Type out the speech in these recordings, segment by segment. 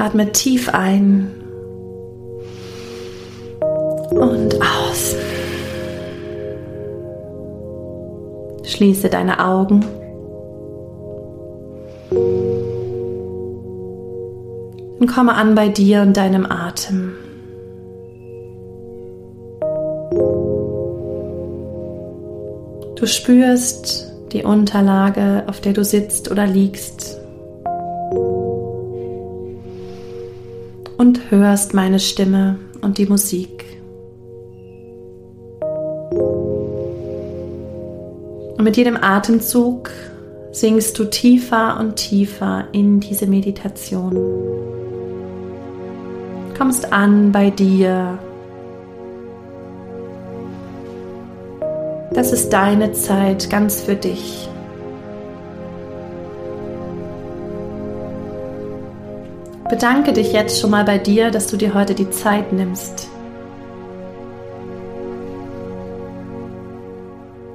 Atme tief ein und aus. Schließe deine Augen und komme an bei dir und deinem Atem. Du spürst die Unterlage, auf der du sitzt oder liegst, und hörst meine Stimme und die Musik. Und mit jedem Atemzug sinkst du tiefer und tiefer in diese Meditation. Kommst an bei dir. Das ist deine Zeit, ganz für dich. Bedanke dich jetzt schon mal bei dir, dass du dir heute die Zeit nimmst,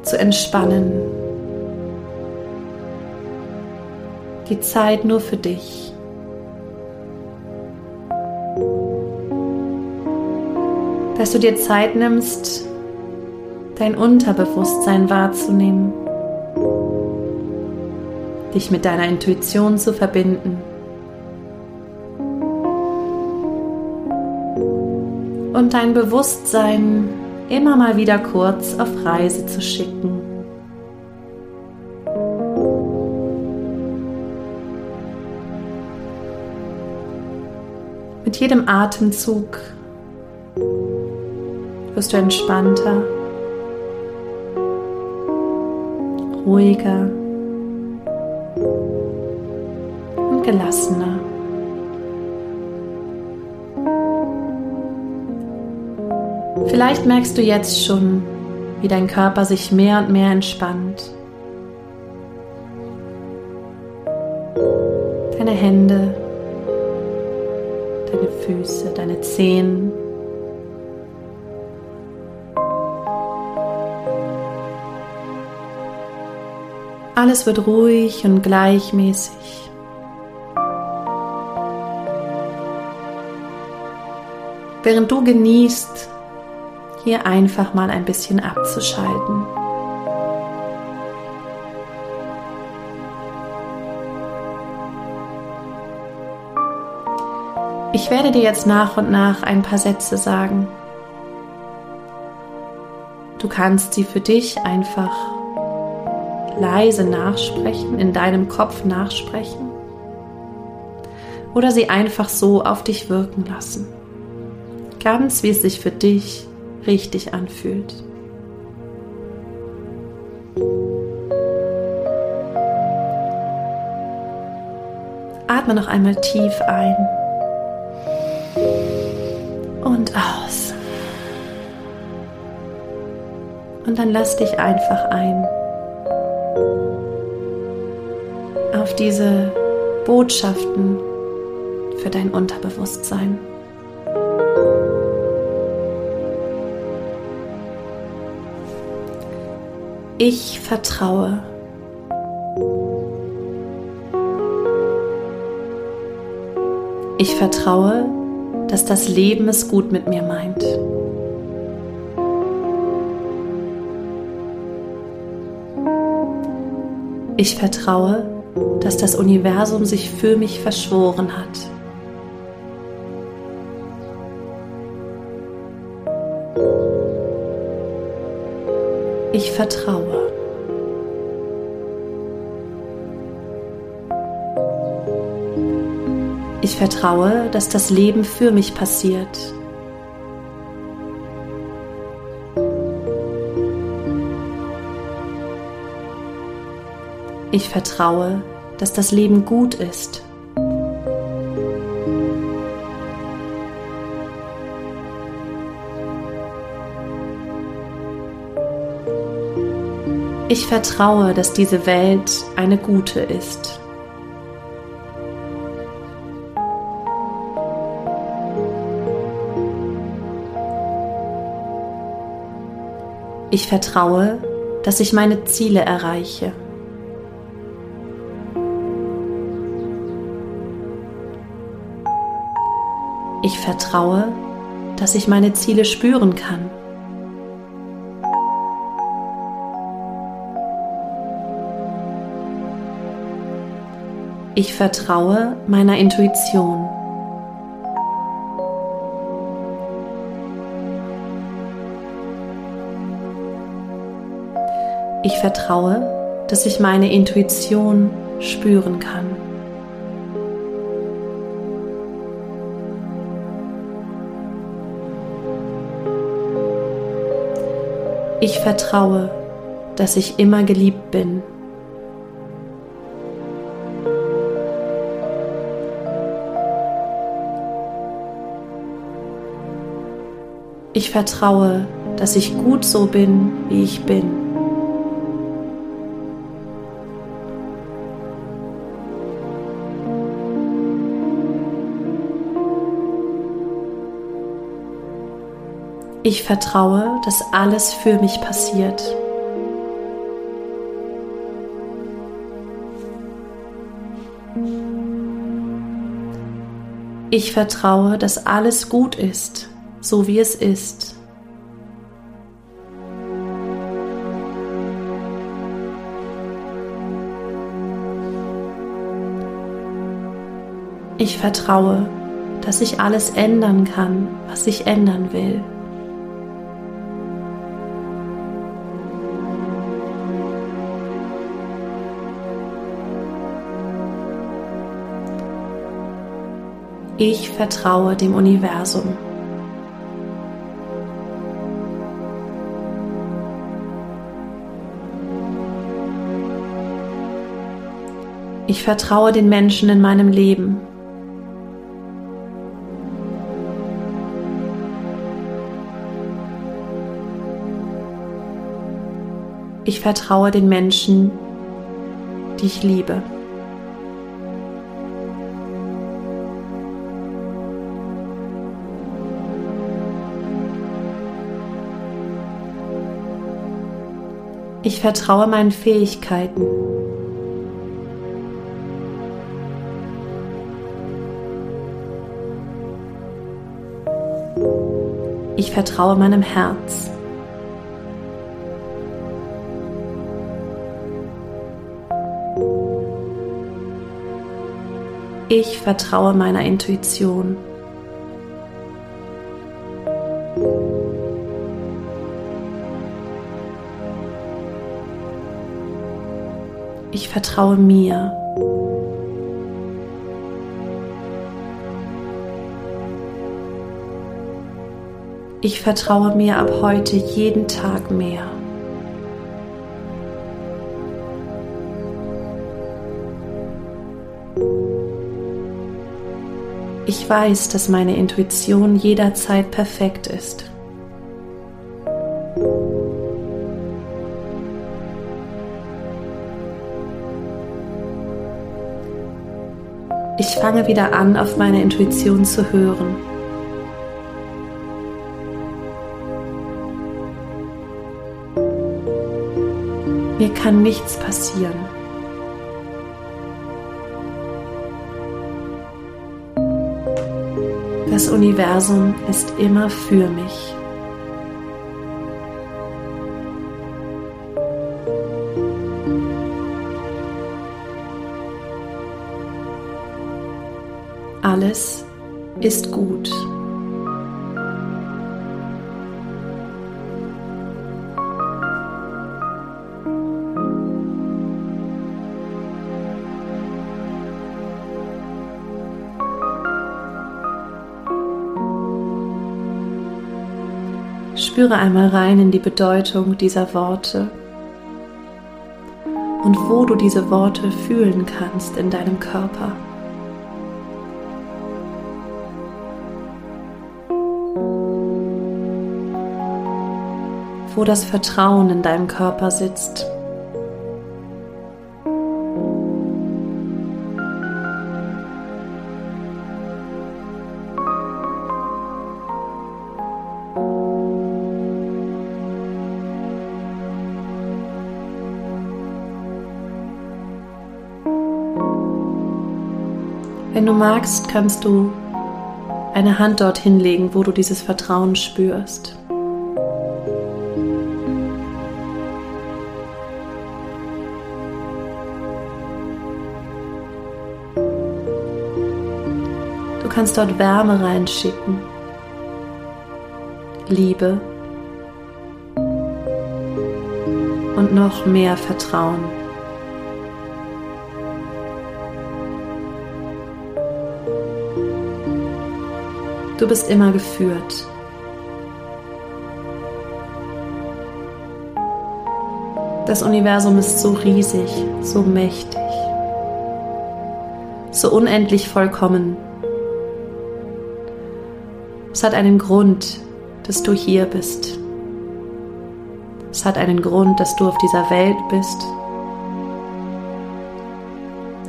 zu entspannen. Die Zeit nur für dich. Dass du dir Zeit nimmst, dein Unterbewusstsein wahrzunehmen, dich mit deiner Intuition zu verbinden und dein Bewusstsein immer mal wieder kurz auf Reise zu schicken. Mit jedem Atemzug wirst du entspannter, ruhiger und gelassener. Vielleicht merkst du jetzt schon, wie dein Körper sich mehr und mehr entspannt. Deine Hände, deine Füße, deine Zehen. Alles wird ruhig und gleichmäßig. Während du genießt, hier einfach mal ein bisschen abzuschalten. Ich werde dir jetzt nach und nach ein paar Sätze sagen. Du kannst sie für dich einfach leise nachsprechen, in deinem Kopf nachsprechen oder sie einfach so auf dich wirken lassen, ganz wie es sich für dich richtig anfühlt. Atme noch einmal tief ein und aus. Und dann lass dich einfach ein auf diese Botschaften für dein Unterbewusstsein. Ich vertraue. Ich vertraue, dass das Leben es gut mit mir meint. Ich vertraue, dass das Universum sich für mich verschworen hat. Ich vertraue. Ich vertraue, dass das Leben für mich passiert. Ich vertraue, dass das Leben gut ist. Ich vertraue, dass diese Welt eine gute ist. Ich vertraue, dass ich meine Ziele erreiche. Ich vertraue, dass ich meine Ziele spüren kann. Ich vertraue meiner Intuition. Ich vertraue, dass ich meine Intuition spüren kann. Ich vertraue, dass ich immer geliebt bin. Ich vertraue, dass ich gut so bin, wie ich bin. Ich vertraue, dass alles für mich passiert. Ich vertraue, dass alles gut ist. So wie es ist. Ich vertraue, dass ich alles ändern kann, was ich ändern will. Ich vertraue dem Universum. Ich vertraue den Menschen in meinem Leben. Ich vertraue den Menschen, die ich liebe. Ich vertraue meinen Fähigkeiten. Ich vertraue meinem Herz. Ich vertraue meiner Intuition. Ich vertraue mir. Ich vertraue mir ab heute jeden Tag mehr. Ich weiß, dass meine Intuition jederzeit perfekt ist. Ich fange wieder an, auf meine Intuition zu hören. Mir kann nichts passieren. Das Universum ist immer für mich. Alles ist gut. Spüre einmal rein in die Bedeutung dieser Worte und wo du diese Worte fühlen kannst in deinem Körper. Wo das Vertrauen in deinem Körper sitzt. Wenn du magst, kannst du eine Hand dorthin legen, wo du dieses Vertrauen spürst. Du kannst dort Wärme reinschicken, Liebe und noch mehr Vertrauen. Du bist immer geführt. Das Universum ist so riesig, so mächtig, so unendlich vollkommen. Es hat einen Grund, dass du hier bist. Es hat einen Grund, dass du auf dieser Welt bist.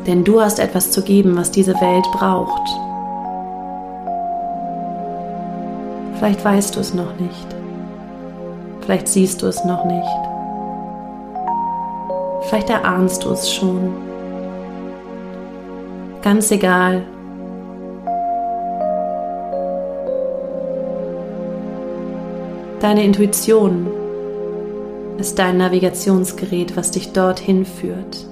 Denn du hast etwas zu geben, was diese Welt braucht. Vielleicht weißt du es noch nicht. Vielleicht siehst du es noch nicht. Vielleicht erahnst du es schon. Ganz egal. Deine Intuition ist dein Navigationsgerät, was dich dorthin führt.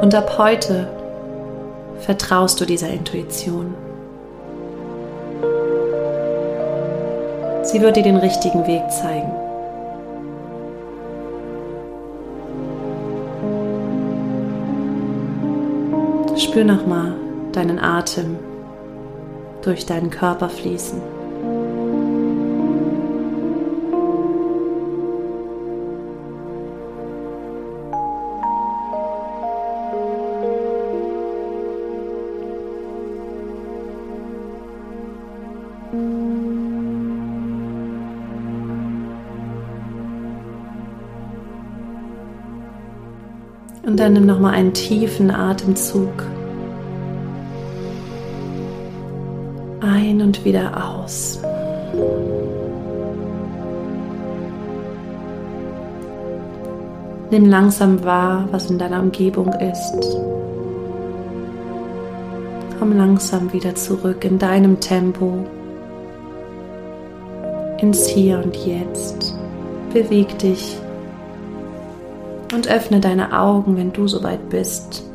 Und ab heute vertraust du dieser Intuition. Sie wird dir den richtigen Weg zeigen. Spür nochmal deinen Atem durch deinen Körper fließen. Und dann nimm nochmal einen tiefen Atemzug. Ein und wieder aus. Nimm langsam wahr, was in deiner Umgebung ist. Komm langsam wieder zurück in deinem Tempo, ins Hier und Jetzt. Beweg dich und öffne deine Augen, wenn du soweit bist.